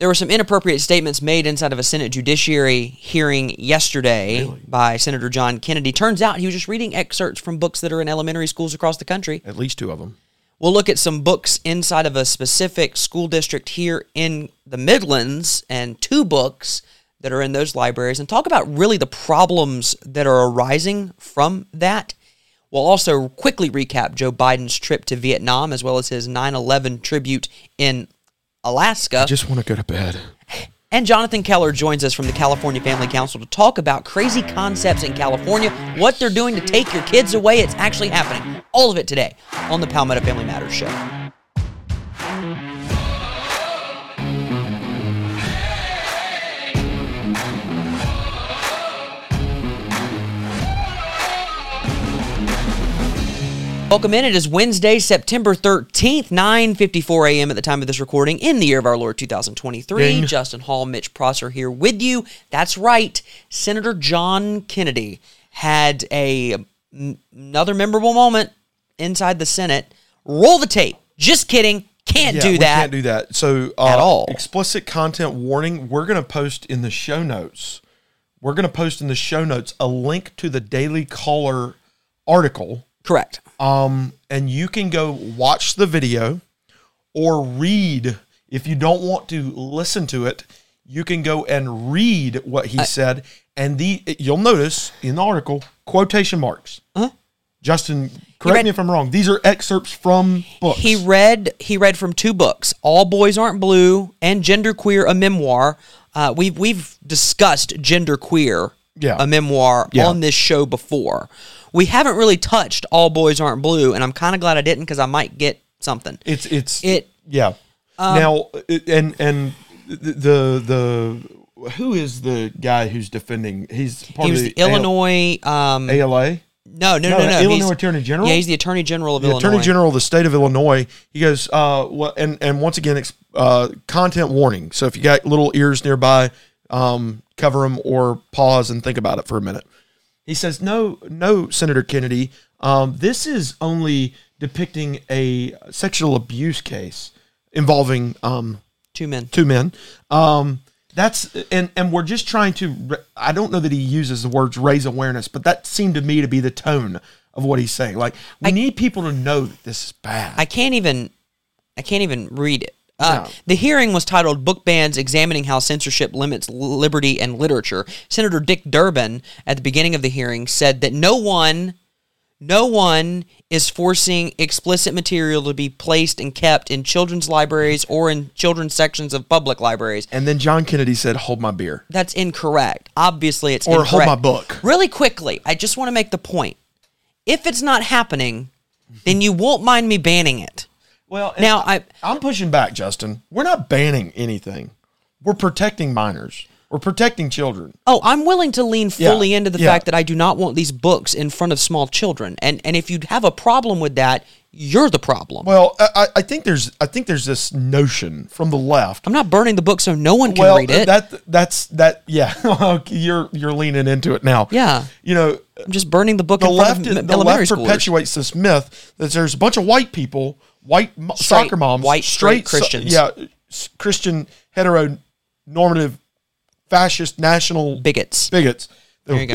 There were some inappropriate statements made inside of a Senate Judiciary hearing yesterday by Senator John Kennedy. Turns out he was just reading excerpts from books that are in elementary schools across the country. At least two of them. We'll look at some books inside of a specific school district here in the Midlands and two books that are in those libraries and talk about really the problems that are arising from that. We'll also quickly recap Joe Biden's trip to Vietnam as well as his 9/11 tribute in Alaska. I just want to go to bed. And Jonathan Keller joins us from the California Family Council to talk about crazy concepts in California, what they're doing to take your kids away. It's actually happening. All of it today on the Palmetto Family Matters show. Welcome in. It is Wednesday, September 13th, 9:54 a.m. at the time of this recording in the year of our Lord 2023. Ding. Justin Hall, Mitch Prosser here with you. That's right. Senator John Kennedy had another memorable moment inside the Senate. Roll the tape. Just kidding. Can't do that. So at all. Explicit content warning. We're going to post in the show notes. A link to the Daily Caller article. Correct. And you can go watch the video or read. If you don't want to listen to it, you can go and read what he said. And you'll notice in the article, quotation marks. Uh-huh. Justin, correct me if I'm wrong. These are excerpts from books. He read from two books, All Boys Aren't Blue and Gender Queer, a memoir. We've discussed Gender Queer, a memoir, on this show before. We haven't really touched All Boys Aren't Blue, and I'm kind of glad I didn't because I might get something. It's now, and the who is the guy who's defending? He was the Illinois ALA. No. Illinois Attorney General. Yeah, he's the Attorney General of Illinois. Attorney General of the state of Illinois. He goes, and once again, content warning. So if you got little ears nearby, cover them or pause and think about it for a minute. He says, no, Senator Kennedy, this is only depicting a sexual abuse case involving two men. That's and we're just trying to, I don't know that he uses the words raise awareness, but that seemed to me to be the tone of what he's saying. Like, we need people to know that this is bad. I can't even read it. No. The hearing was titled Book Bans Examining How Censorship Limits Liberty and Literature. Senator Dick Durbin, at the beginning of the hearing, said that no one is forcing explicit material to be placed and kept in children's libraries or in children's sections of public libraries. And then John Kennedy said, hold my beer. That's incorrect. Obviously, it's incorrect. Or hold my book. Really quickly, I just want to make the point. If it's not happening, then you won't mind me banning it. Well, now I'm pushing back, Justin. We're not banning anything. We're protecting minors. We're protecting children. Oh, I'm willing to lean fully into the fact that I do not want these books in front of small children. And if you have a problem with that, you're the problem. Well, I think there's this notion from the left. I'm not burning the book so no one can read it. Yeah. you're leaning into it now. Yeah. You know, I'm just burning the book in front of elementary schoolers. The left perpetuates this myth that there's a bunch of white people. White soccer moms, straight Christians, Christian, heteronormative, fascist, national bigots. I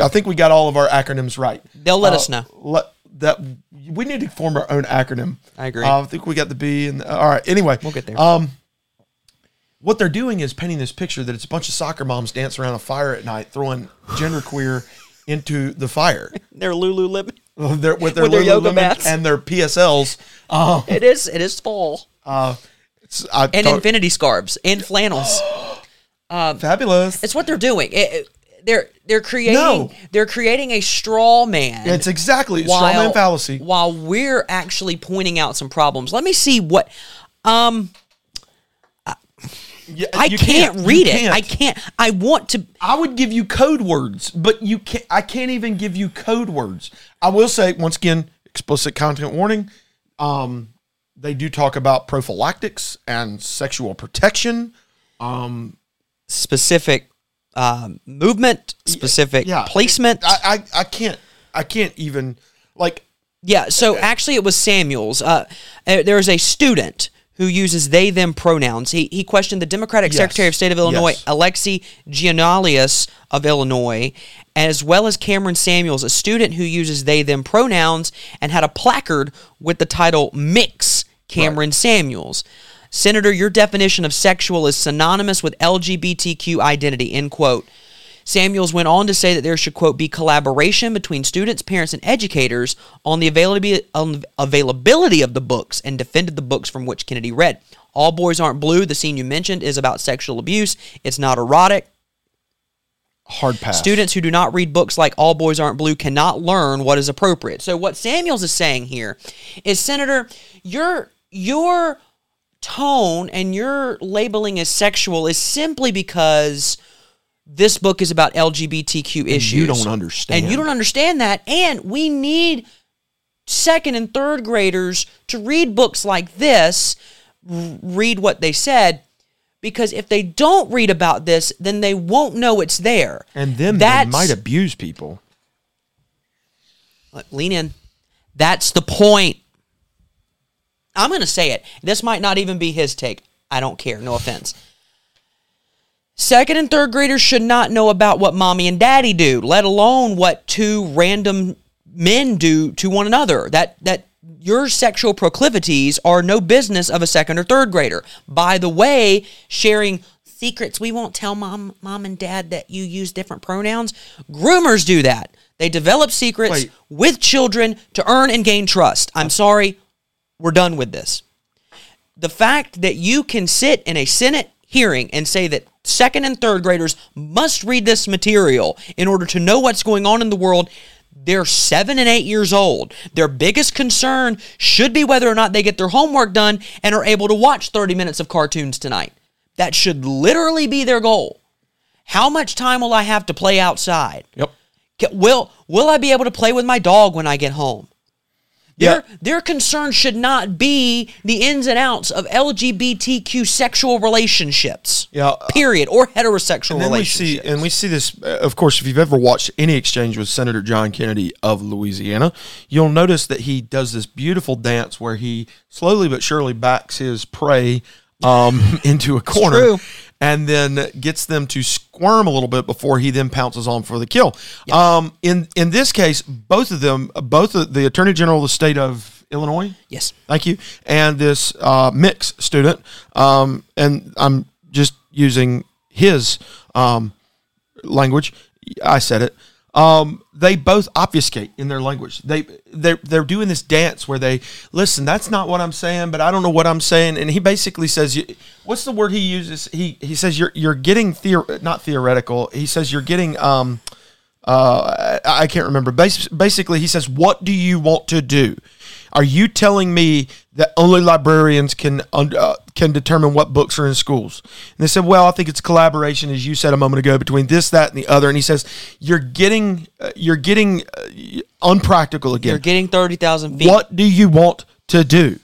think we got all of our acronyms right. They'll let us know that we need to form our own acronym. I agree. I think we got the B and all right. Anyway, we'll get there. What they're doing is painting this picture that it's a bunch of soccer moms dancing around a fire at night, throwing genderqueer into the fire. They're Lululemon. With their yoga mats and their PSLs. It is fall. Infinity scarves and flannels. Fabulous. It's what they're doing. They're creating a straw man. It's exactly straw man fallacy. While we're actually pointing out some problems. Let me see what I can't read it. I would give you code words, but you can't. I can't even give you code words. I will say, once again, explicit content warning. They do talk about prophylactics and sexual protection. Specific movement, specific placement. I can't even, like... Yeah, so actually it was Samuels. There was a student who uses they/them pronouns. He questioned the Democratic Secretary of State of Illinois, Alexi Giannoulias of Illinois, as well as Cameron Samuels, a student who uses they/them pronouns and had a placard with the title "Mix Cameron Samuels." Senator, your definition of sexual is synonymous with LGBTQ identity, end quote. Samuels went on to say that there should, quote, be collaboration between students, parents, and educators on the availability of the books, and defended the books from which Kennedy read. All Boys Aren't Blue, the scene you mentioned, is about sexual abuse. It's not erotic. Hard pass. Students who do not read books like All Boys Aren't Blue cannot learn what is appropriate. So what Samuels is saying here is, Senator, your tone and your labeling as sexual is simply because this book is about LGBTQ issues. You don't understand. And you don't understand that. And we need second and third graders to read books like this, read what they said, because if they don't read about this, then they won't know it's there. And then they might abuse people. Lean in. That's the point. I'm going to say it. This might not even be his take. I don't care. No offense. Second and third graders should not know about what mommy and daddy do, let alone what two random men do to one another. That your sexual proclivities are no business of a second or third grader. By the way, sharing secrets, we won't tell mom and dad that you use different pronouns. Groomers do that. They develop secrets with children to earn and gain trust. I'm sorry. We're done with this. The fact that you can sit in a Senate hearing and say that second and third graders must read this material in order to know what's going on in the world, they're 7 and 8 years old. Their biggest concern should be whether or not they get their homework done and are able to watch 30 minutes of cartoons tonight. That should literally be their goal. How much time will I have to play outside? Yep. Will I be able to play with my dog when I get home? Their concern should not be the ins and outs of LGBTQ sexual relationships, period, or heterosexual relationships. We see this, of course, if you've ever watched any exchange with Senator John Kennedy of Louisiana, you'll notice that he does this beautiful dance where he slowly but surely backs his prey into a corner and then gets them to squirm a little bit before he then pounces on for the kill. Yep. In this case, both of the Attorney General of the state of Illinois, and this mixed student, and I'm just using his language. I said it. They both obfuscate in their language. They're doing this dance where they listen. That's not what I'm saying, but I don't know what I'm saying. And he basically says, "What's the word he uses?" He says, "You're getting not theoretical." He says, "You're getting." I can't remember. Basically, he says, "What do you want to do? Are you telling me that only librarians can determine what books are in schools?" And they said, well, I think it's collaboration, as you said a moment ago, between this, that, and the other. And he says, you're getting unpractical again. You're getting 30,000 feet. What do you want to do?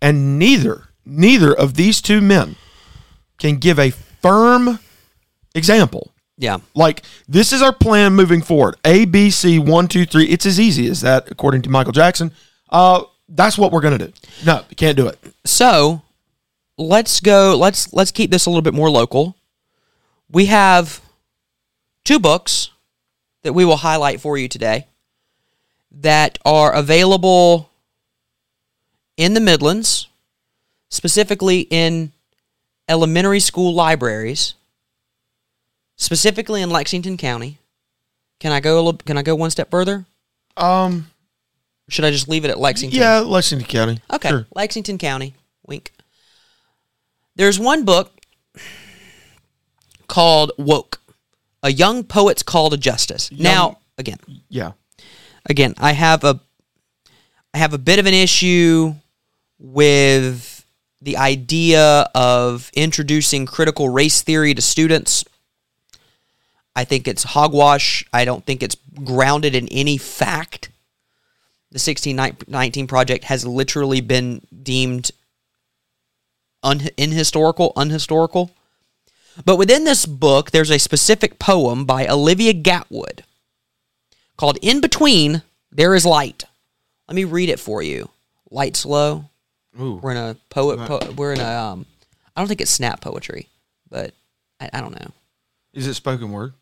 And neither of these two men can give a firm example. Yeah. Like, this is our plan moving forward. A, B, C, 1, 2, 3. It's as easy as that, according to Michael Jackson. That's what we're going to do. No, you can't do it. So let's go. Let's keep this a little bit more local. We have two books that we will highlight for you today that are available in the Midlands, specifically in elementary school libraries, specifically in Lexington County. Can I go one step further? Should I just leave it at Lexington? Yeah, Lexington County. Okay, sure. Lexington County. Wink. There's one book called Woke, A Young Poet's Call to Justice. Again, I have a bit of an issue with the idea of introducing critical race theory to students. I think it's hogwash. I don't think it's grounded in any fact. The 1619 Project has literally been deemed unhistorical. But within this book, there's a specific poem by Olivia Gatwood called In Between, There Is Light. Let me read it for you. Light's low, Ooh. We're in a poet. We're in a. I don't think it's snap poetry, but I don't know. Is it spoken word?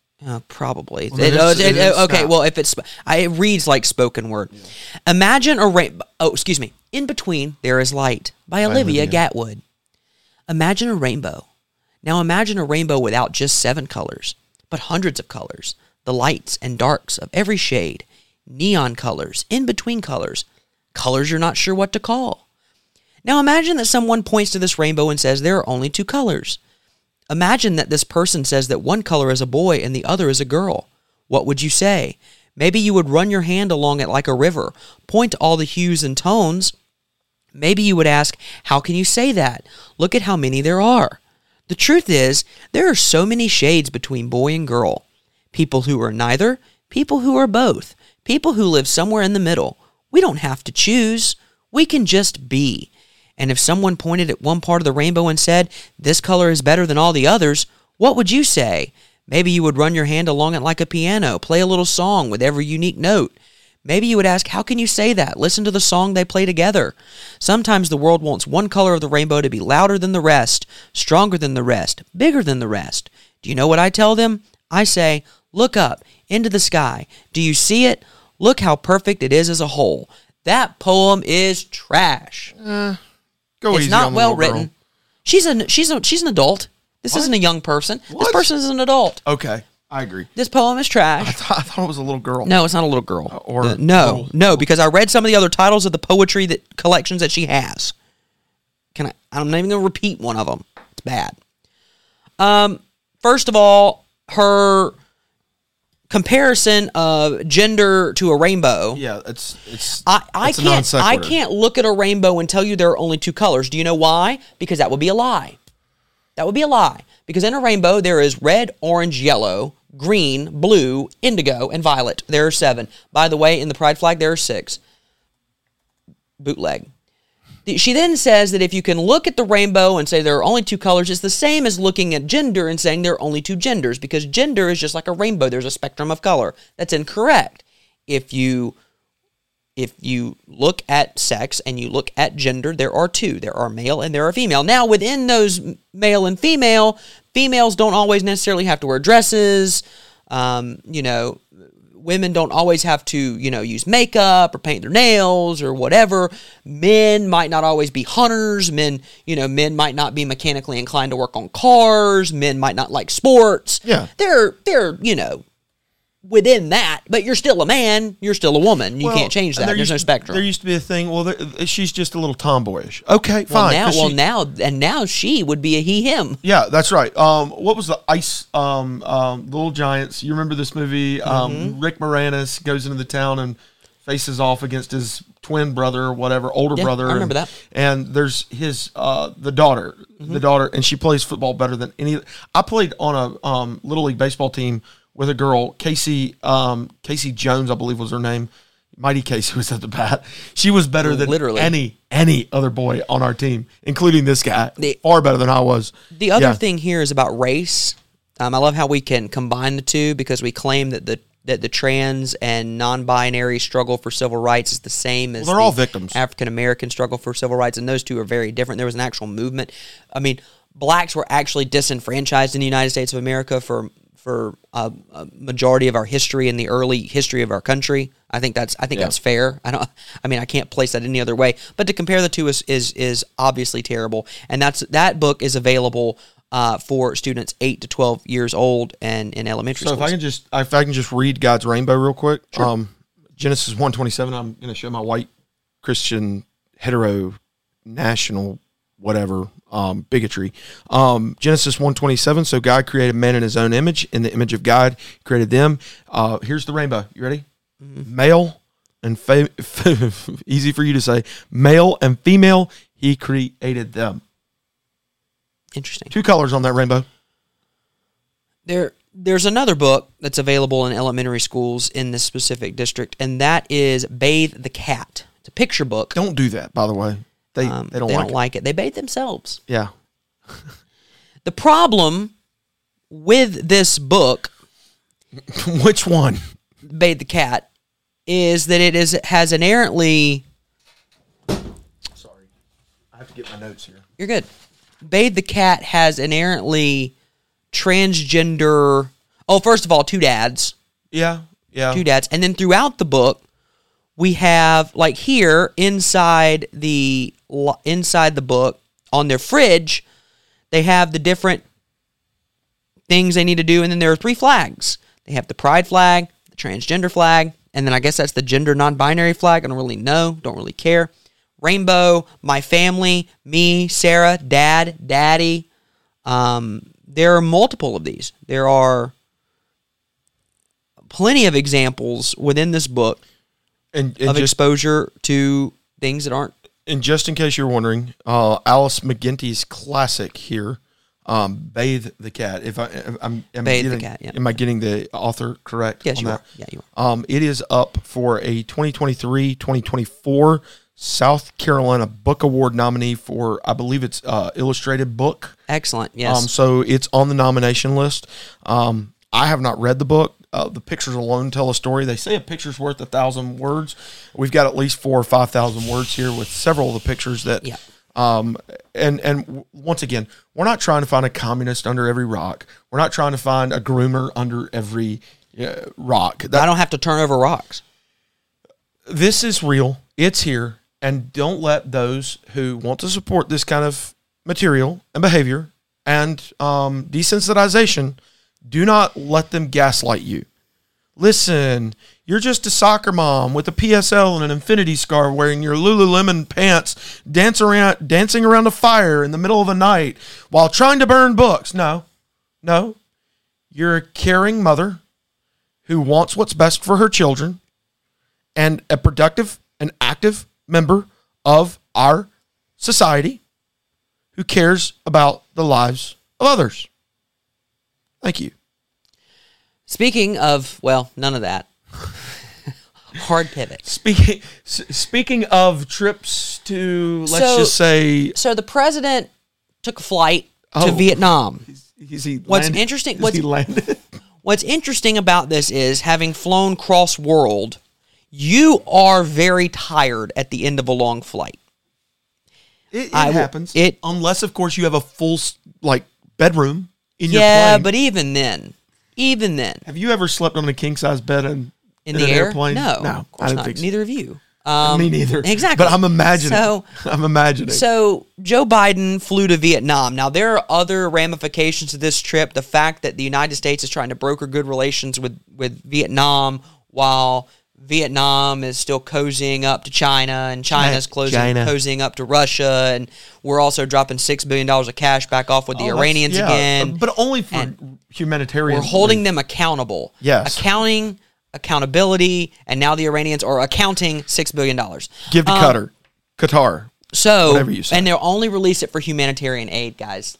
Probably. Well, it is okay. Well, if it's, it reads like spoken word. Yeah. Imagine a rainbow. Oh, excuse me. In Between There Is Light by Olivia Gatwood. Imagine a rainbow. Now imagine a rainbow without just 7 colors, but hundreds of colors. The lights and darks of every shade, neon colors, in between colors, colors you're not sure what to call. Now imagine that someone points to this rainbow and says there are only 2 colors. Imagine that this person says that one color is a boy and the other is a girl. What would you say? Maybe you would run your hand along it like a river, point to all the hues and tones. Maybe you would ask, how can you say that? Look at how many there are. The truth is, there are so many shades between boy and girl. People who are neither, people who are both, people who live somewhere in the middle. We don't have to choose. We can just be. And if someone pointed at one part of the rainbow and said, this color is better than all the others, what would you say? Maybe you would run your hand along it like a piano, play a little song with every unique note. Maybe you would ask, how can you say that? Listen to the song they play together. Sometimes the world wants one color of the rainbow to be louder than the rest, stronger than the rest, bigger than the rest. Do you know what I tell them? I say, look up, into the sky. Do you see it? Look how perfect it is as a whole. That poem is trash. It's not well written. She's an adult. This isn't a young person. What? This person is an adult. Okay, I agree. This poem is trash. I thought it was a little girl. No, it's not a little girl. Because I read some of the other titles of the poetry collections that she has. I'm not even going to repeat one of them. It's bad. First of all, her comparison of gender to a rainbow. Yeah, I can't look at a rainbow and tell you there are only 2 colors. Do you know why? Because that would be a lie. That would be a lie. Because in a rainbow there is red, orange, yellow, green, blue, indigo, and violet. There are 7. By the way, in the pride flag there are 6. Bootleg. She then says that if you can look at the rainbow and say there are only 2 colors, it's the same as looking at gender and saying there are only 2 genders, because gender is just like a rainbow. There's a spectrum of color. That's incorrect. If you look at sex and you look at gender, there are 2. There are male and there are female. Now, within those male and female, females don't always necessarily have to wear dresses. Women don't always have to, use makeup or paint their nails or whatever. Men might not always be hunters. Men might not be mechanically inclined to work on cars. Men might not like sports. Yeah. They're within that, but you're still a man. You're still a woman. You can't change that. There's no spectrum. There used to be a thing, she's just a little tomboyish. Okay, fine. Now she would be a he, him. Yeah, that's right. What was the ice, Little Giants? You remember this movie? Mm-hmm. Rick Moranis goes into the town and faces off against his twin brother or whatever, older brother. I remember that. And there's his, the daughter, and she plays football better than any. I played on a Little League baseball team with a girl, Casey Jones, I believe was her name. Mighty Casey was at the bat. She was better than any other boy on our team, including this guy. Far better than I was. The other thing here is about race. I love how we can combine the two, because we claim that the trans and non-binary struggle for civil rights is the same as all victims. African-American struggle for civil rights, and those two are very different. There was an actual movement. I mean, blacks were actually disenfranchised in the United States of America for a majority of our history, in the early history of our country. I think that's fair. I can't place that any other way. But to compare the two is obviously terrible. And that book is available for students 8 to 12 years old and in elementary schools. So if I can just read God's rainbow real quick. Sure. Genesis 1:27. I'm going to show my white Christian hetero national whatever bigotry. Genesis 1:27. So God created man in his own image. In the image of God created them. Here's the rainbow. You ready? Mm-hmm. Male and easy for you to say. Male and female, he created them. Interesting. 2 colors on that rainbow. There's another book that's available in elementary schools in this specific district, and that is Bathe the Cat. It's a picture book. Don't do that, by the way. They don't like it. They bathe themselves. Yeah. The problem with this book... Which one? Bathe the Cat, is that it has inherently... Sorry. I have to get my notes here. You're good. Bathe the Cat has inherently transgender... Oh, first of all, two dads. Yeah, yeah. Two dads. And then throughout the book, we have, like here, inside the book, on their fridge, they have the different things they need to do, and then there are three flags. They have the pride flag, the transgender flag, and then I guess that's the gender non-binary flag. I don't really know, don't really care. Rainbow, my family, me, Sarah, dad, daddy. There are multiple of these. There are plenty of examples within this book and exposure to things that aren't. And just in case you're wondering, Alice McGinty's classic here, Bathe the Cat. Am I getting the author correct? Yes, you are. Yeah, you are. It is up for a 2023-2024 South Carolina Book Award nominee for, I believe it's illustrated book. Excellent, yes. So it's on the nomination list. I have not read the book. The pictures alone tell a story. They say a picture's worth 1,000 words. We've got at least 4,000 or 5,000 words here with several of the pictures that... Yeah. And once again, we're not trying to find a communist under every rock. We're not trying to find a groomer under every rock. I don't have to turn over rocks. This is real. It's here. And don't let those who want to support this kind of material and behavior and desensitization, do not let them gaslight you. Listen, you're just a soccer mom with a PSL and an infinity scarf wearing your Lululemon pants, dancing around a fire in the middle of the night while trying to burn books. No. You're a caring mother who wants what's best for her children and a productive and active member of our society who cares about the lives of others. Thank you. Speaking of, well, none of that. Hard pivot. Speaking of trips to, let's just say... So the president took a flight to Vietnam. What's interesting about this is, having flown cross-world, you are very tired at the end of a long flight. It happens. Unless, of course, you have a full, bedroom in your plane. Yeah, but even then. Have you ever slept on a king-size bed in an airplane? No, of course not. Neither of you. Me neither. Exactly. But I'm imagining. So Joe Biden flew to Vietnam. Now, there are other ramifications to this trip. The fact that the United States is trying to broker good relations with Vietnam while Vietnam is still cozying up to China, and China's cozying up to Russia, and we're also dropping $6 billion of cash back off with the Iranians again. But only for humanitarian. We're holding them accountable. Yes. Accountability, and now the Iranians are accounting $6 billion. Give to Qatar. So, whatever you say. And they'll only release it for humanitarian aid, guys.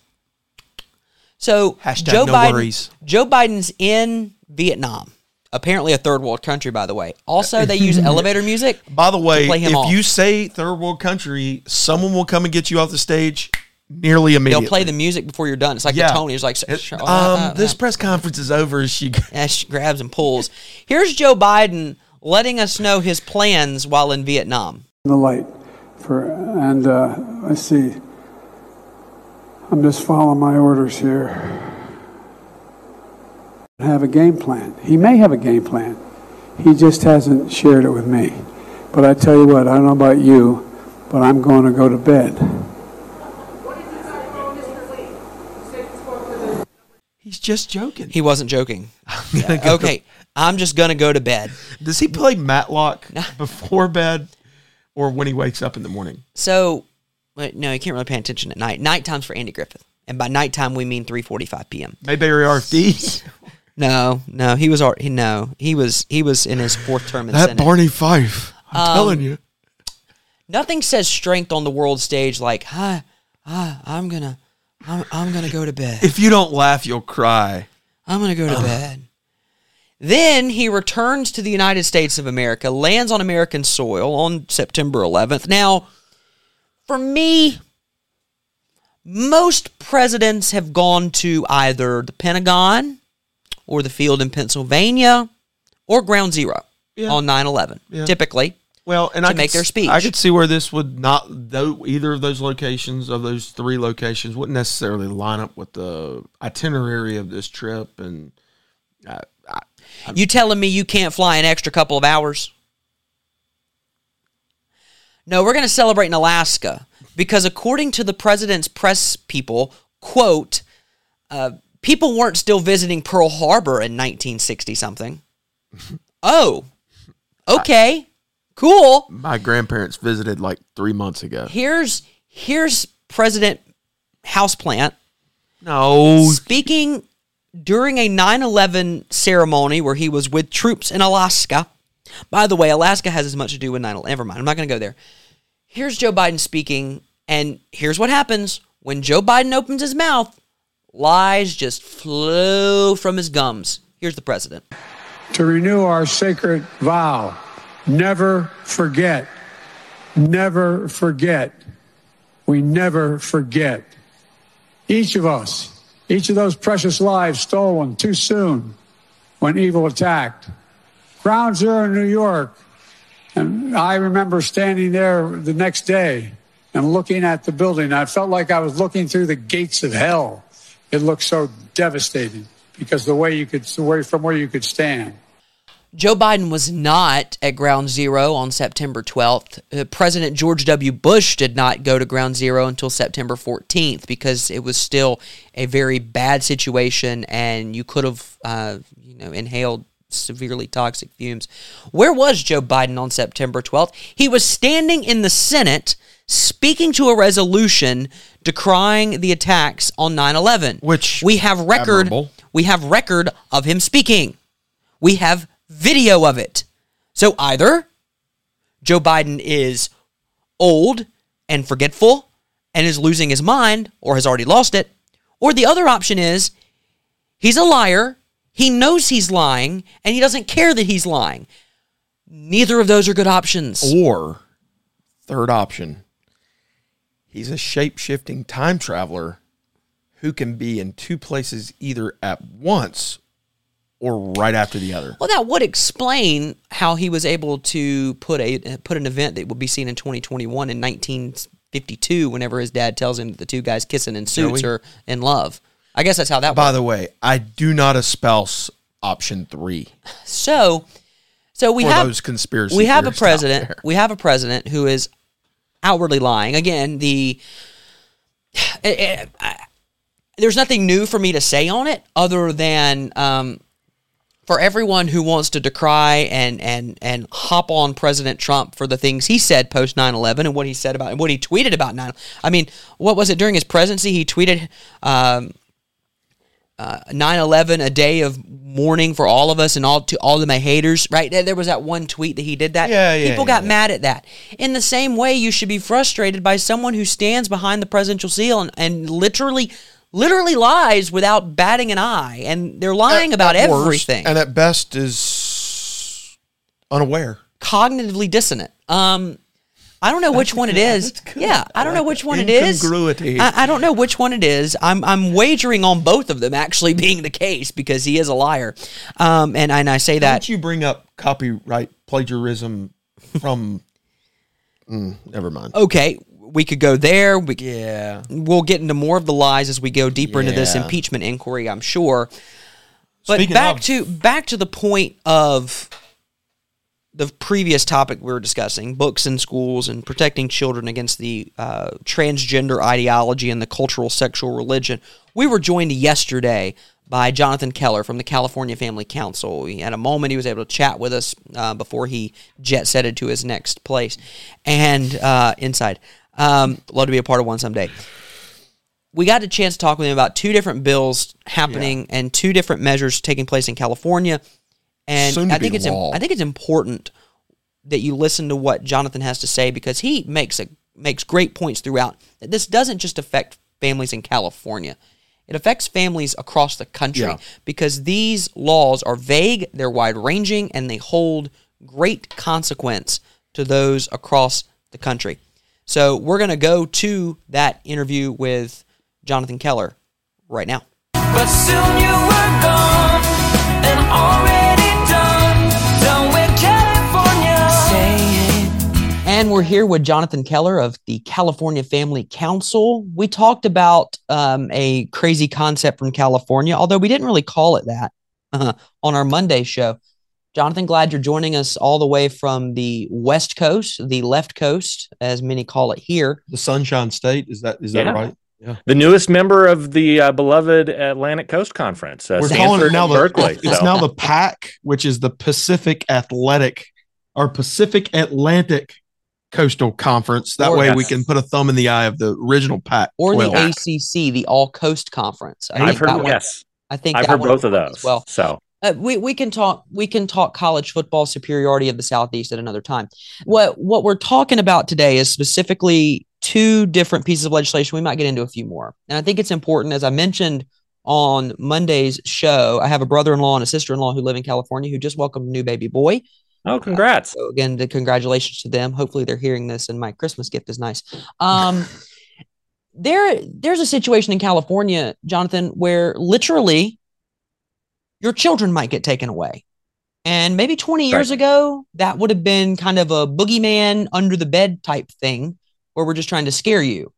So, Joe Biden's in Vietnam. Apparently a third world country, by the way. Also, they use elevator music. By the way, you say third world country, someone will come and get you off the stage nearly immediately. They'll play the music before you're done. It's like the Tony. It's like, this press conference is over. She grabs and pulls. Here's Joe Biden letting us know his plans while in Vietnam. The light I see. I'm just following my orders here. Have a game plan. He may have a game plan. He just hasn't shared it with me. But I tell you what, I don't know about you, but I'm going to go to bed. He's just joking. He wasn't joking. I'm just going to go to bed. Does he play Matlock before bed or when he wakes up in the morning? So, no, you can't really pay attention at night. Nighttime's for Andy Griffith. And by nighttime, we mean 3:45 p.m. Mayberry RFD. No, he was in his fourth term in the Senate. That Barney Fife, I'm telling you. Nothing says strength on the world stage like, I'm gonna go to bed. If you don't laugh, you'll cry. I'm gonna go to bed. Then he returns to the United States of America, lands on American soil on September 11th. Now, for me, most presidents have gone to either the Pentagon or the field in Pennsylvania, or Ground Zero on 9/11, typically. well, and to make their speech. I could see where this would not, though, either of those locations, of those three locations, wouldn't necessarily line up with the itinerary of this trip. And you telling me you can't fly an extra couple of hours? No, we're going to celebrate in Alaska because according to the president's press people, quote, people weren't still visiting Pearl Harbor in 1960-something. Oh, okay, cool. My grandparents visited like 3 months ago. Here's President Houseplant. No. Speaking during a 9/11 ceremony where he was with troops in Alaska. By the way, Alaska has as much to do with 9/11. Never mind. I'm not going to go there. Here's Joe Biden speaking, and here's what happens when Joe Biden opens his mouth. Lies just flew from his gums. Here's the president. To renew our sacred vow, never forget, we never forget. Each of us, each of those precious lives stolen too soon when evil attacked. Ground Zero in New York, and I remember standing there the next day and looking at the building. I felt like I was looking through the gates of hell. It looked so devastating because from where you could stand. Joe Biden was not at Ground Zero on September 12th. President George W. Bush did not go to Ground Zero until September 14th because it was still a very bad situation, and you could have, inhaled severely toxic fumes. Where was Joe Biden on September 12th? He was standing in the Senate speaking to a resolution decrying the attacks on 9/11, which we have record of him speaking. We have video of it. So either Joe Biden is old and forgetful and is losing his mind or has already lost it, or the other option is he's a liar. He knows he's lying, and he doesn't care that he's lying. Neither of those are good options. Or, third option, he's a shape-shifting time traveler who can be in two places either at once or right after the other. Well, that would explain how he was able to put an event that would be seen in 2021 in 1952 whenever his dad tells him that the two guys kissing in suits are in love. I guess that's how that works. By the way, I do not espouse option three. So we have a president who is outwardly lying. Again, there's nothing new for me to say on it other than for everyone who wants to decry and hop on President Trump for the things he said post 9/11 and what he said about and what he tweeted about 9. I mean, what was it during his presidency? He tweeted 9/11, a day of mourning for all of us and all of my haters, right? There was that one tweet that he did that. Yeah, people got mad at that. In the same way, you should be frustrated by someone who stands behind the presidential seal and literally lies without batting an eye, and they're lying about everything. Worst, and at best is unaware. Cognitively dissonant. I don't know which one it is. Yeah, I don't know which one it is. Incongruity. I don't know which one it is. I'm wagering on both of them actually being the case because he is a liar. And I say that. Don't you bring up copyright plagiarism from... never mind. Okay, we could go there. We'll get into more of the lies as we go deeper into this impeachment inquiry, I'm sure. But back to the point of... the previous topic we were discussing, books in schools and protecting children against the transgender ideology and the cultural sexual religion. We were joined yesterday by Jonathan Keller from the California Family Council. He had a moment he was able to chat with us before he jet-setted to his next place. And inside. Love to be a part of one someday. We got a chance to talk with him about two different bills happening and two different measures taking place in California. And I think it's important that you listen to what Jonathan has to say because he makes great points throughout. That this doesn't just affect families in California. It affects families across the country because these laws are vague, they're wide-ranging, and they hold great consequence to those across the country. So we're going to go to that interview with Jonathan Keller right now. But soon you were gone and already done with California. Say it We're here with Jonathan Keller of the California Family Council. We talked about a crazy concept from California, although we didn't really call it that on our Monday show. Jonathan, glad you're joining us all the way from the West Coast, the left coast, as many call it here. The Sunshine State, is that right? Yeah. The newest member of the beloved Atlantic Coast Conference, we're Stanford calling it now Berkeley. It's now the PAC, which is the Pacific Atlantic Coastal Conference. That way we can put a thumb in the eye of the original PAC. Or 12. The ACC, the All Coast Conference. I've heard both of those. Well, so. We can talk college football superiority of the Southeast at another time. What we're talking about today is specifically two different pieces of legislation. We might get into a few more. And I think it's important, as I mentioned on Monday's show, I have a brother-in-law and a sister-in-law who live in California who just welcomed a new baby boy. Oh, congrats. So again, congratulations to them. Hopefully they're hearing this and my Christmas gift is nice. There's a situation in California, Jonathan, where literally your children might get taken away. And maybe 20 years ago, that would have been kind of a boogeyman under the bed type thing where we're just trying to scare you.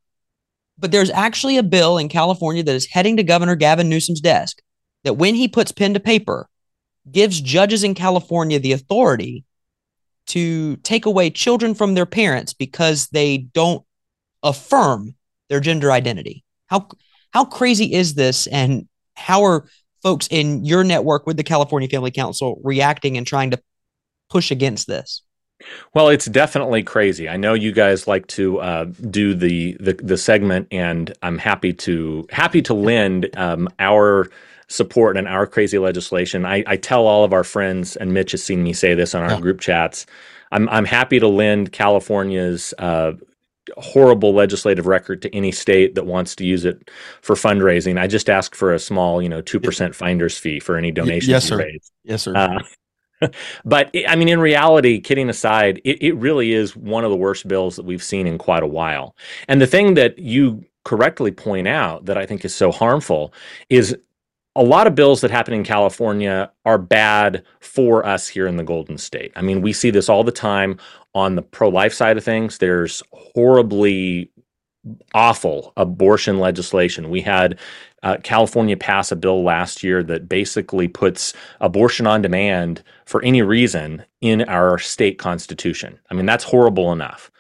But there's actually a bill in California that is heading to Governor Gavin Newsom's desk that when he puts pen to paper, gives judges in California the authority to take away children from their parents because they don't affirm their gender identity. How crazy is this, and how are folks in your network with the California Family Council reacting and trying to push against this? Well, it's definitely crazy. I know you guys like to do the segment, and I'm happy to lend our support and our crazy legislation. I tell all of our friends, and Mitch has seen me say this on our group chats, I'm happy to lend California's horrible legislative record to any state that wants to use it for fundraising. I just ask for a small, 2% finder's fee for any donations. Yes, sir. But in reality, kidding aside, it really is one of the worst bills that we've seen in quite a while. And the thing that you correctly point out that I think is so harmful is a lot of bills that happen in California are bad for us here in the Golden State. We see this all the time on the pro-life side of things. There's horribly awful abortion legislation. We had California pass a bill last year that basically puts abortion on demand for any reason in our state constitution. That's horrible enough.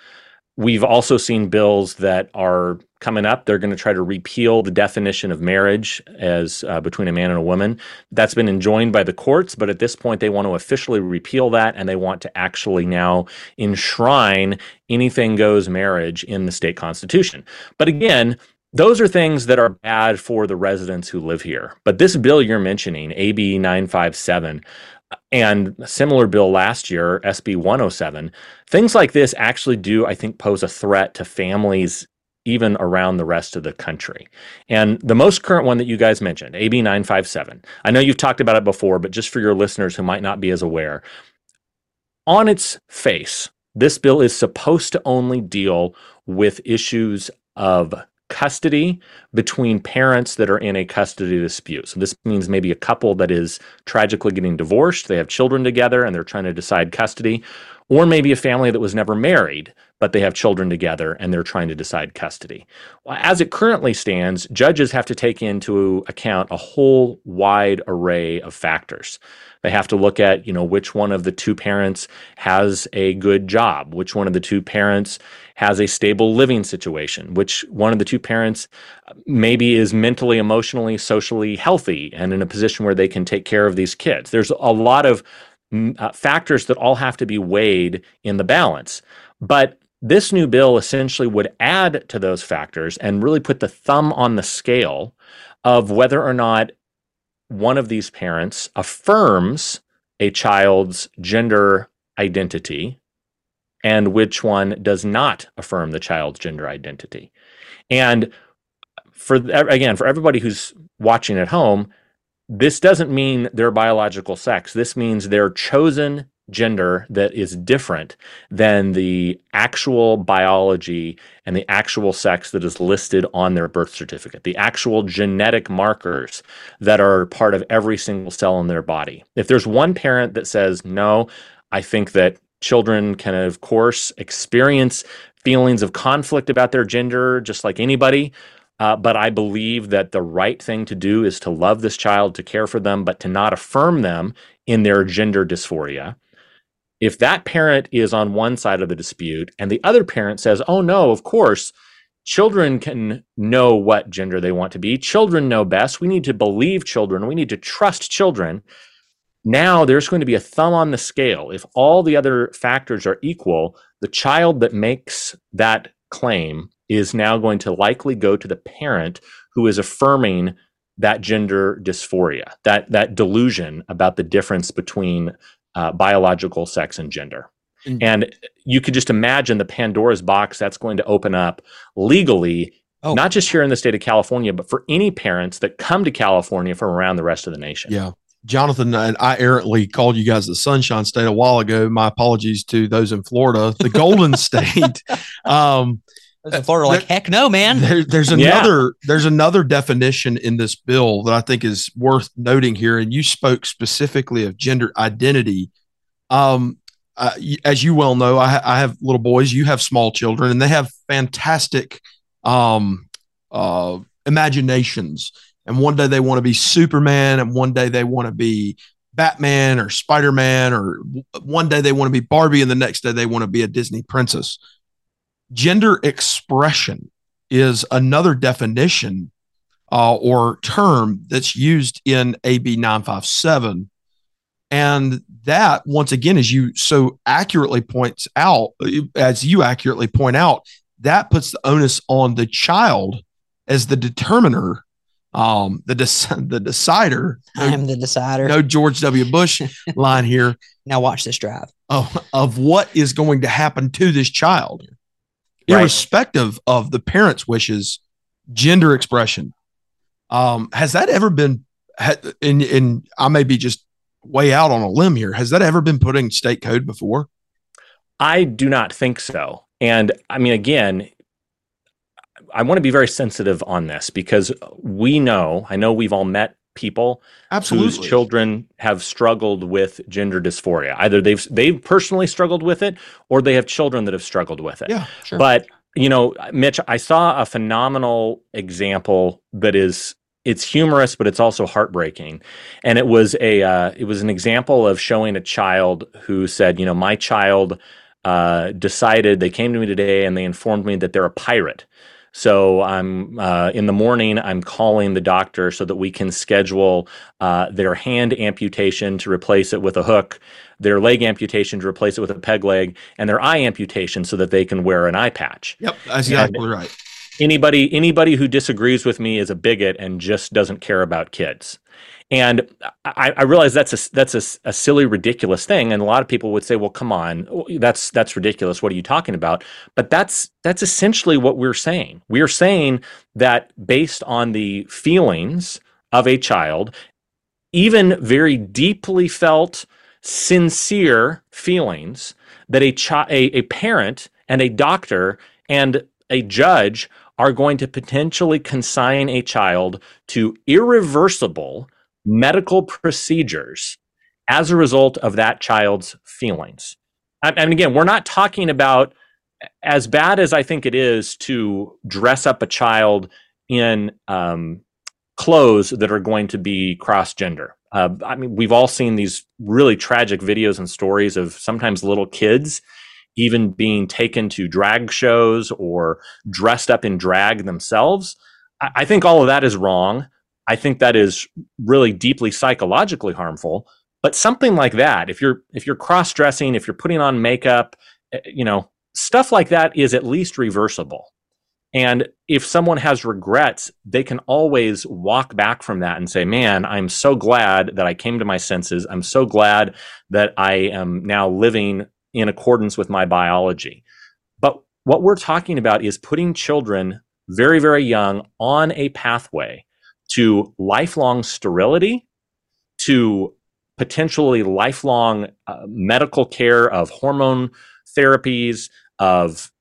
We've also seen bills that are coming up. They're going to try to repeal the definition of marriage as between a man and a woman. That's been enjoined by the courts, but at this point, they want to officially repeal that, and they want to actually now enshrine anything goes marriage in the state constitution. But again, those are things that are bad for the residents who live here. But this bill you're mentioning, AB 957, and a similar bill last year, SB 107, things like this actually do, I think, pose a threat to families even around the rest of the country. And the most current one that you guys mentioned, AB 957, I know you've talked about it before, but just for your listeners who might not be as aware, on its face, this bill is supposed to only deal with issues of custody between parents that are in a custody dispute. So this means maybe a couple that is tragically getting divorced, they have children together and they're trying to decide custody, or maybe a family that was never married, but they have children together and they're trying to decide custody. Well, as it currently stands, judges have to take into account a whole wide array of factors. They have to look at, which one of the two parents has a good job, which one of the two parents has a stable living situation, which one of the two parents maybe is mentally, emotionally, socially healthy and in a position where they can take care of these kids. There's a lot of factors that all have to be weighed in the balance. But this new bill essentially would add to those factors and really put the thumb on the scale of whether or not one of these parents affirms a child's gender identity and which one does not affirm the child's gender identity. And for everybody who's watching at home, this doesn't mean their biological sex. This means their chosen gender that is different than the actual biology and the actual sex that is listed on their birth certificate, the actual genetic markers that are part of every single cell in their body. If there's one parent that says, no, I think that children can, of course, experience feelings of conflict about their gender, just like anybody. But I believe that the right thing to do is to love this child, to care for them, but to not affirm them in their gender dysphoria. If that parent is on one side of the dispute and the other parent says, oh, no, of course, children can know what gender they want to be. Children know best. We need to believe children. We need to trust children. Now there's going to be a thumb on the scale. If all the other factors are equal, the child that makes that claim is now going to likely go to the parent who is affirming that gender dysphoria, that delusion about the difference between biological sex and gender. Mm-hmm. And you could just imagine the Pandora's box that's going to open up legally, not just here in the state of California, but for any parents that come to California from around the rest of the nation. Yeah. Jonathan, and I errantly called you guys the Sunshine State a while ago. My apologies to those in Florida, the Golden State. Florida, like, heck no, man. There's another definition in this bill that I think is worth noting here. And you spoke specifically of gender identity. As you well know, I have little boys, you have small children, and they have fantastic imaginations. And one day they want to be Superman, and one day they want to be Batman or Spider-Man, or one day they want to be Barbie, and the next day they want to be a Disney princess. Gender expression is another definition or term that's used in AB 957. And that, once again, as you accurately point out, that puts the onus on the child as the determiner, the decider. I'm the decider. No George W. Bush line here. Now watch this drive. Of what is going to happen to this child. Right. Irrespective of the parents' wishes, gender expression. Has that ever been, and I may be just way out on a limb here, has that ever been put in state code before? I do not think so. And I mean, again, I want to be very sensitive on this because I know we've all met people Absolutely. Whose children have struggled with gender dysphoria. Either they've personally struggled with it, or they have children that have struggled with it. Yeah, sure. But, you know, Mitch, I saw a phenomenal example that is, it's humorous, but it's also heartbreaking. And it was an example of showing a child who said, you know, my child decided, they came to me today and they informed me that they're a pirate. So I'm in the morning, I'm calling the doctor so that we can schedule their hand amputation to replace it with a hook, their leg amputation to replace it with a peg leg, and their eye amputation so that they can wear an eye patch. Yep, that's exactly right. Anybody who disagrees with me is a bigot and just doesn't care about kids. And I realize that's a silly, ridiculous thing. And a lot of people would say, well, come on, that's ridiculous. What are you talking about? But that's essentially what we're saying. We're saying that based on the feelings of a child, even very deeply felt, sincere feelings that a parent and a doctor and a judge are going to potentially consign a child to irreversible medical procedures as a result of that child's feelings. And again, we're not talking about, as bad as I think it is to dress up a child in clothes that are going to be cross-gender. I mean, we've all seen these really tragic videos and stories of sometimes little kids even being taken to drag shows or dressed up in drag themselves. I think all of that is wrong. I think that is really deeply psychologically harmful, but something like that, if you're cross-dressing, if you're putting on makeup, you know, stuff like that is at least reversible. And if someone has regrets, they can always walk back from that and say, man, I'm so glad that I came to my senses. I'm so glad that I am now living in accordance with my biology. But what we're talking about is putting children very, very young on a pathway to lifelong sterility, to potentially lifelong medical care of hormone therapies, of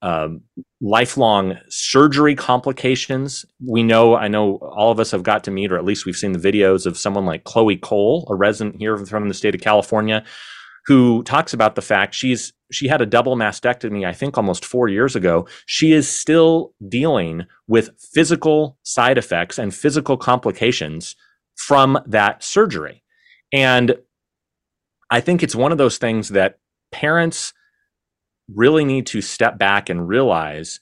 lifelong surgery complications. I know all of us have got to meet, or at least we've seen the videos of someone like Chloe Cole, a resident here from the state of California, who talks about the fact she had a double mastectomy, I think almost 4 years ago. She is still dealing with physical side effects and physical complications from that surgery. And I think it's one of those things that parents really need to step back and realize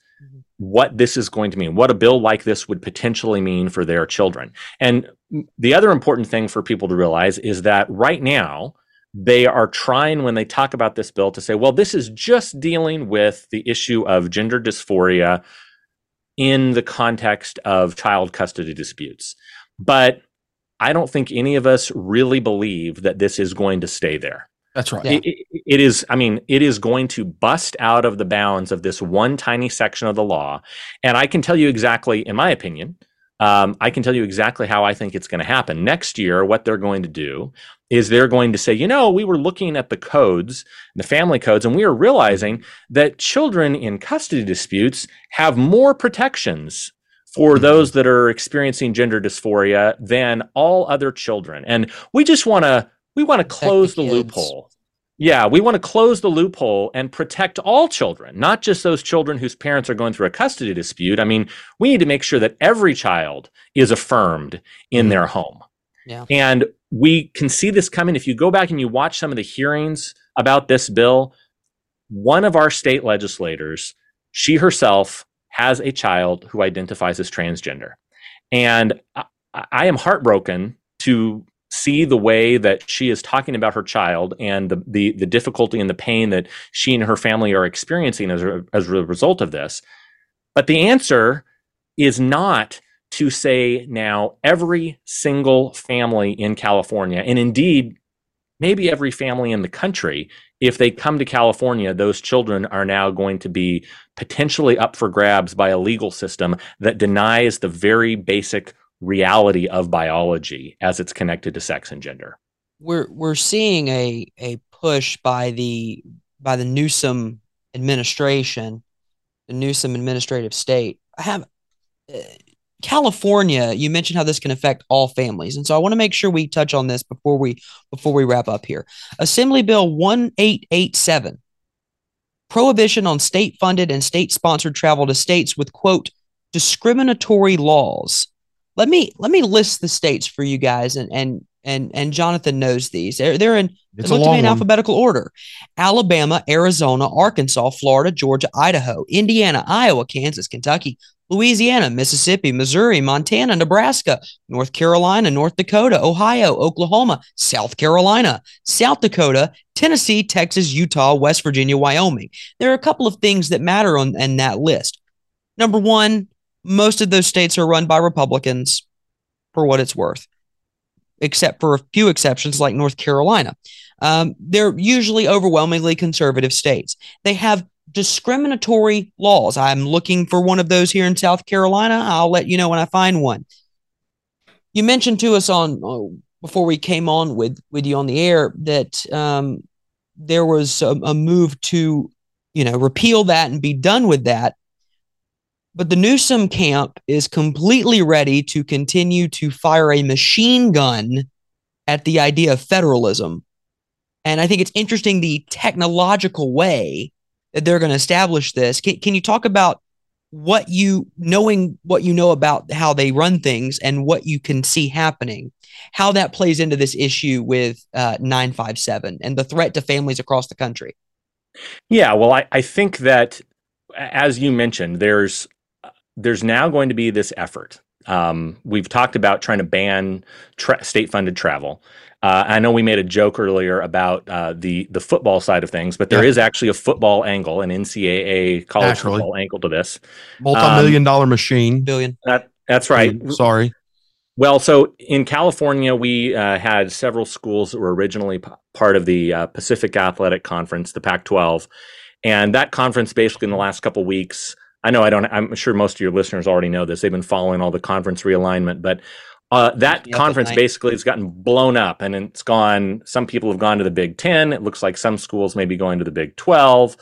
what this is going to mean, what a bill like this would potentially mean for their children. And the other important thing for people to realize is that right now, they are trying, when they talk about this bill, to say, well, this is just dealing with the issue of gender dysphoria in the context of child custody disputes. But I don't think any of us really believe that this is going to stay there. That's right. Yeah. It is going to bust out of the bounds of this one tiny section of the law. And I can tell you exactly, in my opinion, I can tell you exactly how I think it's going to happen. Next year, what they're going to do is they're going to say, you know, we were looking at the codes, the family codes, and we were realizing that children in custody disputes have more protections for those that are experiencing gender dysphoria than all other children. And we just want to... We want to close the loophole. Yeah, we want to close the loophole and protect all children, not just those children whose parents are going through a custody dispute. I mean, we need to make sure that every child is affirmed in their home. Yeah. And we can see this coming. If you go back and you watch some of the hearings about this bill, one of our state legislators, she herself has a child who identifies as transgender. And I am heartbroken to see the way that she is talking about her child and the difficulty and the pain that she and her family are experiencing as a result of this. But the answer is not to say now every single family in California, and indeed, maybe every family in the country, if they come to California, those children are now going to be potentially up for grabs by a legal system that denies the very basic reality of biology as it's connected to sex and gender. We're seeing a push by the Newsom administration, the Newsom administrative state. I have California. You mentioned how this can affect all families, and so I want to make sure we touch on this before we wrap up here. Assembly Bill 1887, prohibition on state funded and state sponsored travel to states with quote discriminatory laws. Let me list the states for you guys, and Jonathan knows these. They're in, they look to me in alphabetical order: Alabama, Arizona, Arkansas, Florida, Georgia, Idaho, Indiana, Iowa, Kansas, Kentucky, Louisiana, Mississippi, Missouri, Montana, Nebraska, North Carolina, North Dakota, Ohio, Oklahoma, South Carolina, South Dakota, Tennessee, Texas, Utah, West Virginia, Wyoming. There are a couple of things that matter on that list. Number one, most of those states are run by Republicans, for what it's worth, except for a few exceptions like North Carolina. They're usually overwhelmingly conservative states. They have discriminatory laws. I'm looking for one of those here in South Carolina. I'll let you know when I find one. You mentioned to us before we came on with you on the air that there was a move to, you know, repeal that and be done with that. But the Newsom camp is completely ready to continue to fire a machine gun at the idea of federalism. And I think it's interesting the technological way that they're going to establish this. Can you talk about what you know about how they run things and what you can see happening, how that plays into this issue with 957 and the threat to families across the country? Yeah, well, I think that, as you mentioned, there's now going to be this effort. We've talked about trying to ban state-funded travel. I know we made a joke earlier about the football side of things, but there is actually a football angle, an NCAA college football angle to this. Multi-million-dollar machine. Billion. That's right. Sorry. Well, so in California, we had several schools that were originally part of the Pacific Athletic Conference, the Pac-12, and that conference basically in the last couple weeks, I'm sure most of your listeners already know this. They've been following all the conference realignment, but that conference basically has gotten blown up and it's gone. Some people have gone to the Big Ten. It looks like some schools may be going to the Big 12.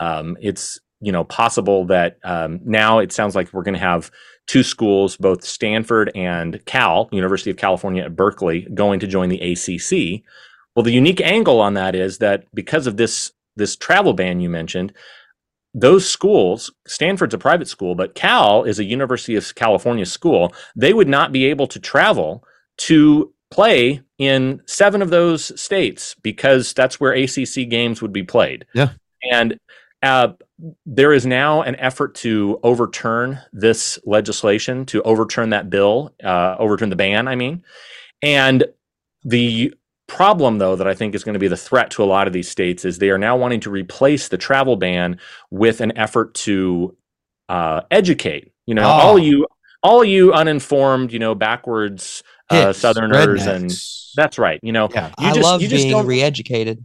It's, you know, possible that now it sounds like we're going to have two schools, both Stanford and Cal, University of California at Berkeley, going to join the ACC. Well, the unique angle on that is that because of this travel ban you mentioned, those schools, Stanford's a private school, but Cal is a University of California school, they would not be able to travel to play in 7 of those states because that's where ACC games would be played. Yeah. And there is now an effort to overturn this legislation, to overturn that bill, overturn the ban, I mean. And the problem, though, that I think is going to be the threat to a lot of these states is they are now wanting to replace the travel ban with an effort to educate. You know, all you uninformed, you know, backwards Southerners, rednecks. And that's right. You know, yeah. you just don't re-educated.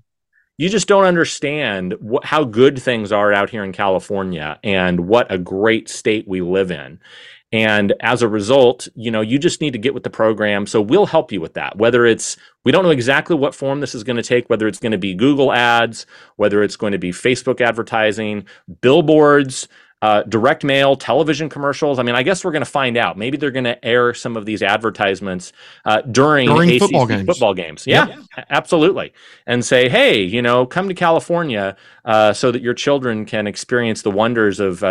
You just don't understand how good things are out here in California and what a great state we live in. And as a result, you know, you just need to get with the program. So we'll help you with that. Whether it's, we don't know exactly what form this is going to take, whether it's going to be Google ads, whether it's going to be Facebook advertising, billboards, direct mail, television commercials. I mean, I guess we're going to find out. Maybe they're going to air some of these advertisements during ACC football games. Yeah, absolutely. And say, hey, you know, come to California so that your children can experience the wonders of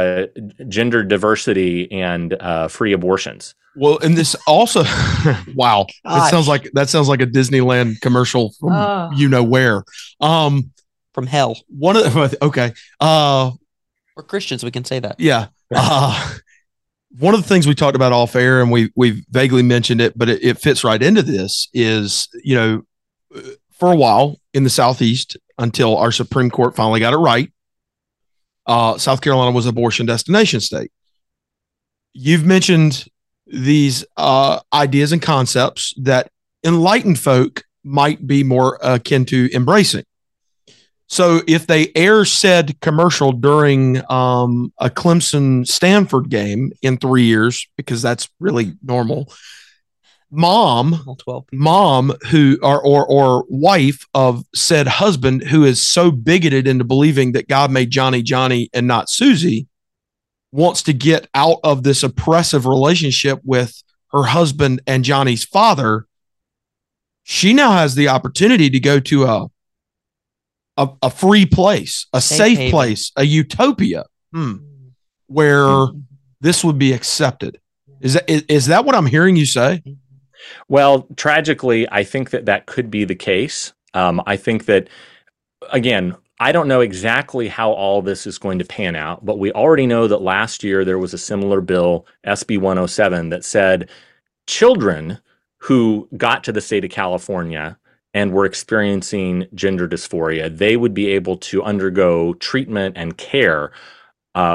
gender diversity and free abortions. Well, and this also, wow, it sounds like a Disneyland commercial from you know where, from hell. One of the, okay. We're Christians, we can say that. Yeah. One of the things we talked about off air, and we vaguely mentioned it, but it fits right into this, is, you know, for a while in the Southeast, until our Supreme Court finally got it right, South Carolina was an abortion destination state. You've mentioned these ideas and concepts that enlightened folk might be more akin to embracing. So if they air said commercial during a Clemson-Stanford game in 3 years, because that's really normal, mom who or wife of said husband who is so bigoted into believing that God made Johnny and not Susie wants to get out of this oppressive relationship with her husband and Johnny's father. She now has the opportunity to go to a free place, a safe place, a utopia, where this would be accepted. Is that what I'm hearing you say? Well, tragically, I think that could be the case. I think that, again, I don't know exactly how all this is going to pan out, but we already know that last year there was a similar bill, SB 107, that said children who got to the state of California and were experiencing gender dysphoria, they would be able to undergo treatment and care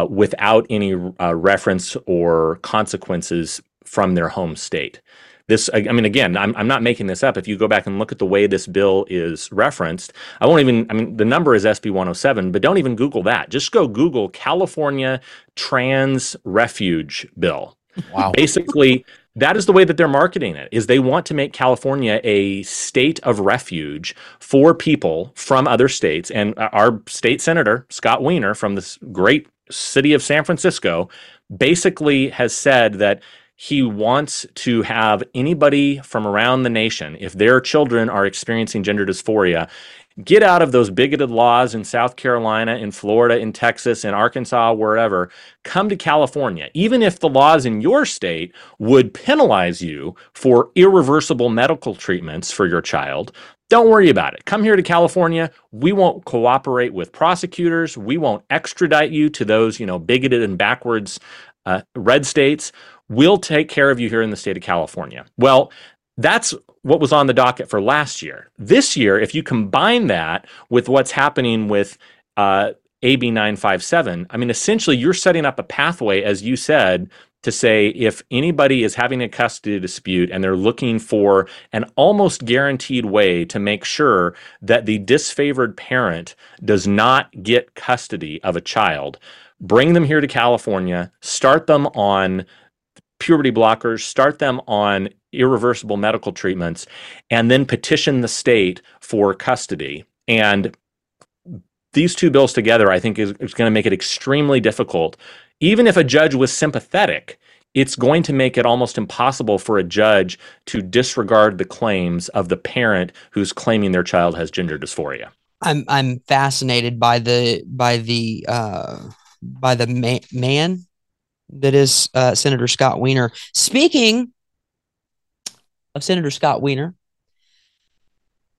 without any reference or consequences from their home state. This, I mean, again, I'm not making this up. If you go back and look at the way this bill is referenced, the number is SB 107, but don't even Google that. Just go Google California Trans Refuge Bill. Wow. Basically, that is the way that they're marketing it, is they want to make California a state of refuge for people from other states. And our state senator, Scott Wiener, from this great city of San Francisco, basically has said that he wants to have anybody from around the nation, if their children are experiencing gender dysphoria, get out of those bigoted laws in South Carolina, in Florida, in Texas, in Arkansas, wherever. Come to California. Even if the laws in your state would penalize you for irreversible medical treatments for your child, don't worry about it. Come here to California. We won't cooperate with prosecutors. We won't extradite you to those, you know, bigoted and backwards red states. We'll take care of you here in the state of California. Well, that's what was on the docket for last year. This year, if you combine that with what's happening with AB 957, I mean, essentially you're setting up a pathway, as you said, to say if anybody is having a custody dispute and they're looking for an almost guaranteed way to make sure that the disfavored parent does not get custody of a child, bring them here to California, start them on puberty blockers, start them on irreversible medical treatments, and then petition the state for custody. And these two bills together, I think, is going to make it extremely difficult. Even if a judge was sympathetic, it's going to make it almost impossible for a judge to disregard the claims of the parent who's claiming their child has gender dysphoria. I'm fascinated by the man that is Senator Scott Wiener. Speaking of Senator Scott Wiener,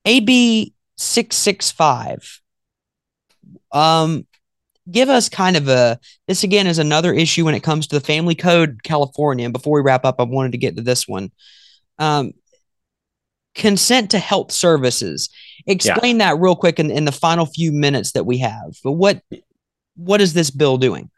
AB 665. Give us kind of this again is another issue when it comes to the family code, California. And before we wrap up, I wanted to get to this one. Consent to health services. Explain that real quick in the final few minutes that we have. But what is this bill doing?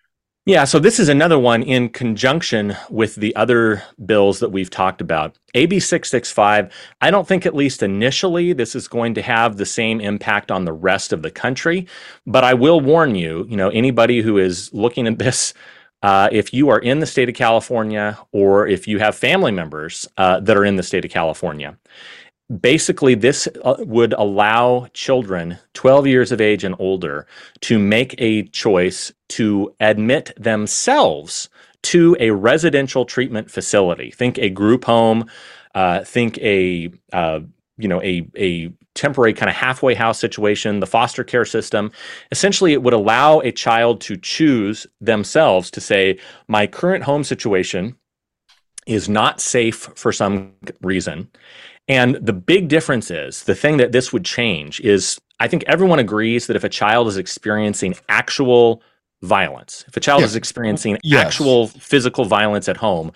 Yeah, so this is another one in conjunction with the other bills that we've talked about. AB 665, I don't think, at least initially, this is going to have the same impact on the rest of the country. But I will warn you, anybody who is looking at this, if you are in the state of California or if you have family members that are in the state of California, basically, this would allow children 12 years of age and older to make a choice to admit themselves to a residential treatment facility. Think a group home, think a temporary kind of halfway house situation, the foster care system. Essentially, it would allow a child to choose themselves to say, my current home situation is not safe for some reason. And the big difference is, the thing that this would change is, I think everyone agrees that if a child is experiencing actual violence, if a child is experiencing actual physical violence at home,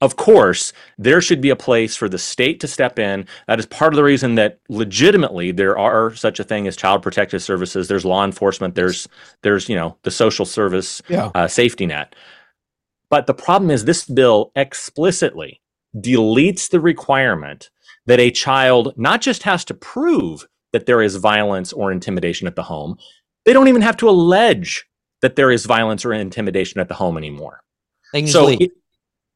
of course, there should be a place for the state to step in. That is part of the reason that legitimately there are such a thing as child protective services. There's law enforcement. There's the social service safety net. But the problem is, this bill explicitly deletes the requirement that a child not just has to prove that there is violence or intimidation at the home, they don't even have to allege that there is violence or intimidation at the home anymore.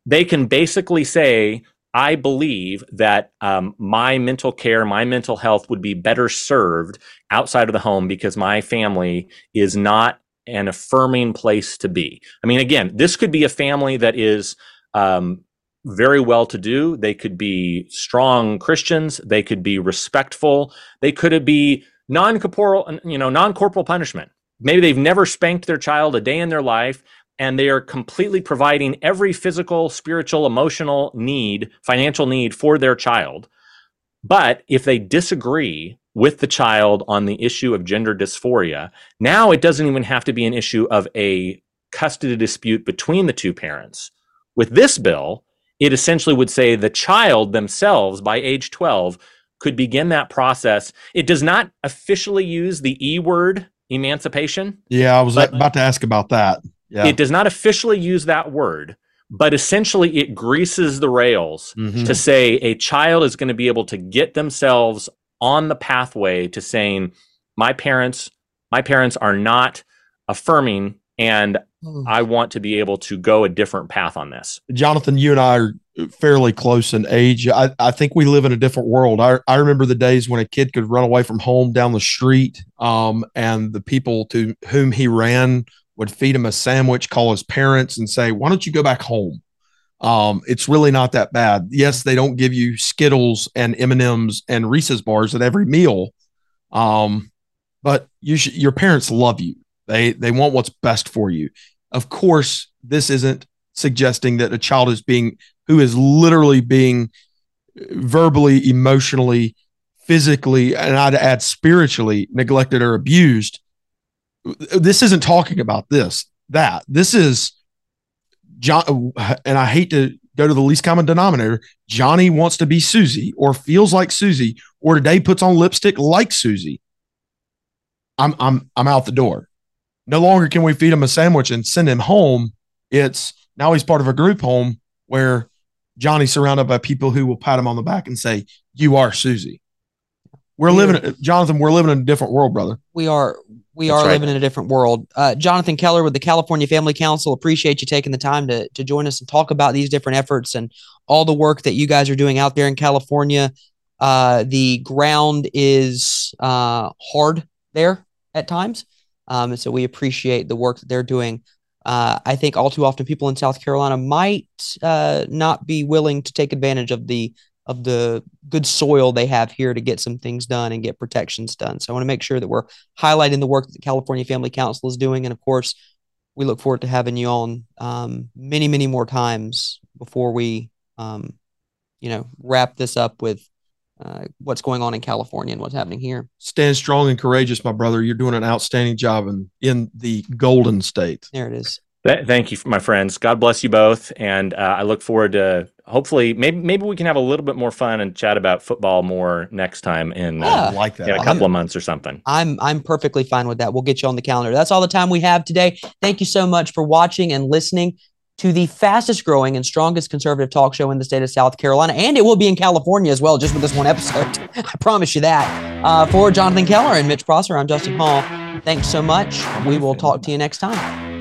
They can basically say, I believe that my mental care, my mental health would be better served outside of the home because my family is not an affirming place to be. I mean, again, this could be a family that is very well-to-do. They could be strong Christians. They could be respectful. They could be non-corporal punishment. Maybe they've never spanked their child a day in their life, and they are completely providing every physical, spiritual, emotional need, financial need for their child. But if they disagree with the child on the issue of gender dysphoria, now it doesn't even have to be an issue of a custody dispute between the two parents. With this bill, it essentially would say the child themselves by age 12 could begin that process. It does not officially use the E word, emancipation. Yeah, I was about to ask about that. Yeah. It does not officially use that word, but essentially it greases the rails to say a child is going to be able to get themselves on the pathway to saying, my parents are not affirming, and I want to be able to go a different path on this. Jonathan, you and I are fairly close in age. I think we live in a different world. I remember the days when a kid could run away from home down the street, and the people to whom he ran would feed him a sandwich, call his parents and say, why don't you go back home? It's really not that bad. Yes, they don't give you Skittles and M&Ms and Reese's bars at every meal, but your parents love you. They want what's best for you. Of course, this isn't suggesting that a child is literally being verbally, emotionally, physically, and I'd add spiritually neglected or abused. This isn't talking about this. This is John, and I hate to go to the least common denominator. Johnny wants to be Susie, or feels like Susie, or today puts on lipstick like Susie. I'm out the door. No longer can we feed him a sandwich and send him home. It's now he's part of a group home where Johnny's surrounded by people who will pat him on the back and say, you are Susie. We're living in a different world, brother. We are living in a different world. Jonathan Keller with the California Family Council, appreciate you taking the time to join us and talk about these different efforts and all the work that you guys are doing out there in California. The ground is hard there at times. And so we appreciate the work that they're doing I think all too often people in South Carolina might not be willing to take advantage of the good soil they have here to get some things done and get protections done. So I want to make sure that we're highlighting the work that the California Family Council is doing. And of course, we look forward to having you on many, many more times before we, wrap this up with what's going on in California and what's happening here. Stand strong and courageous, my brother. You're doing an outstanding job in the Golden State. There it is. Thank you, my friends. God bless you both. And I look forward to hopefully maybe we can have a little bit more fun and chat about football more next time in a couple of months or something. I'm perfectly fine with that. We'll get you on the calendar. That's all the time we have today. Thank you so much for watching and listening to the fastest growing and strongest conservative talk show in the state of South Carolina. And it will be in California as well, just with this one episode. I promise you that. For Jonathan Keller and Mitch Prosser, I'm Justin Hall. Thanks so much. We will talk to you next time.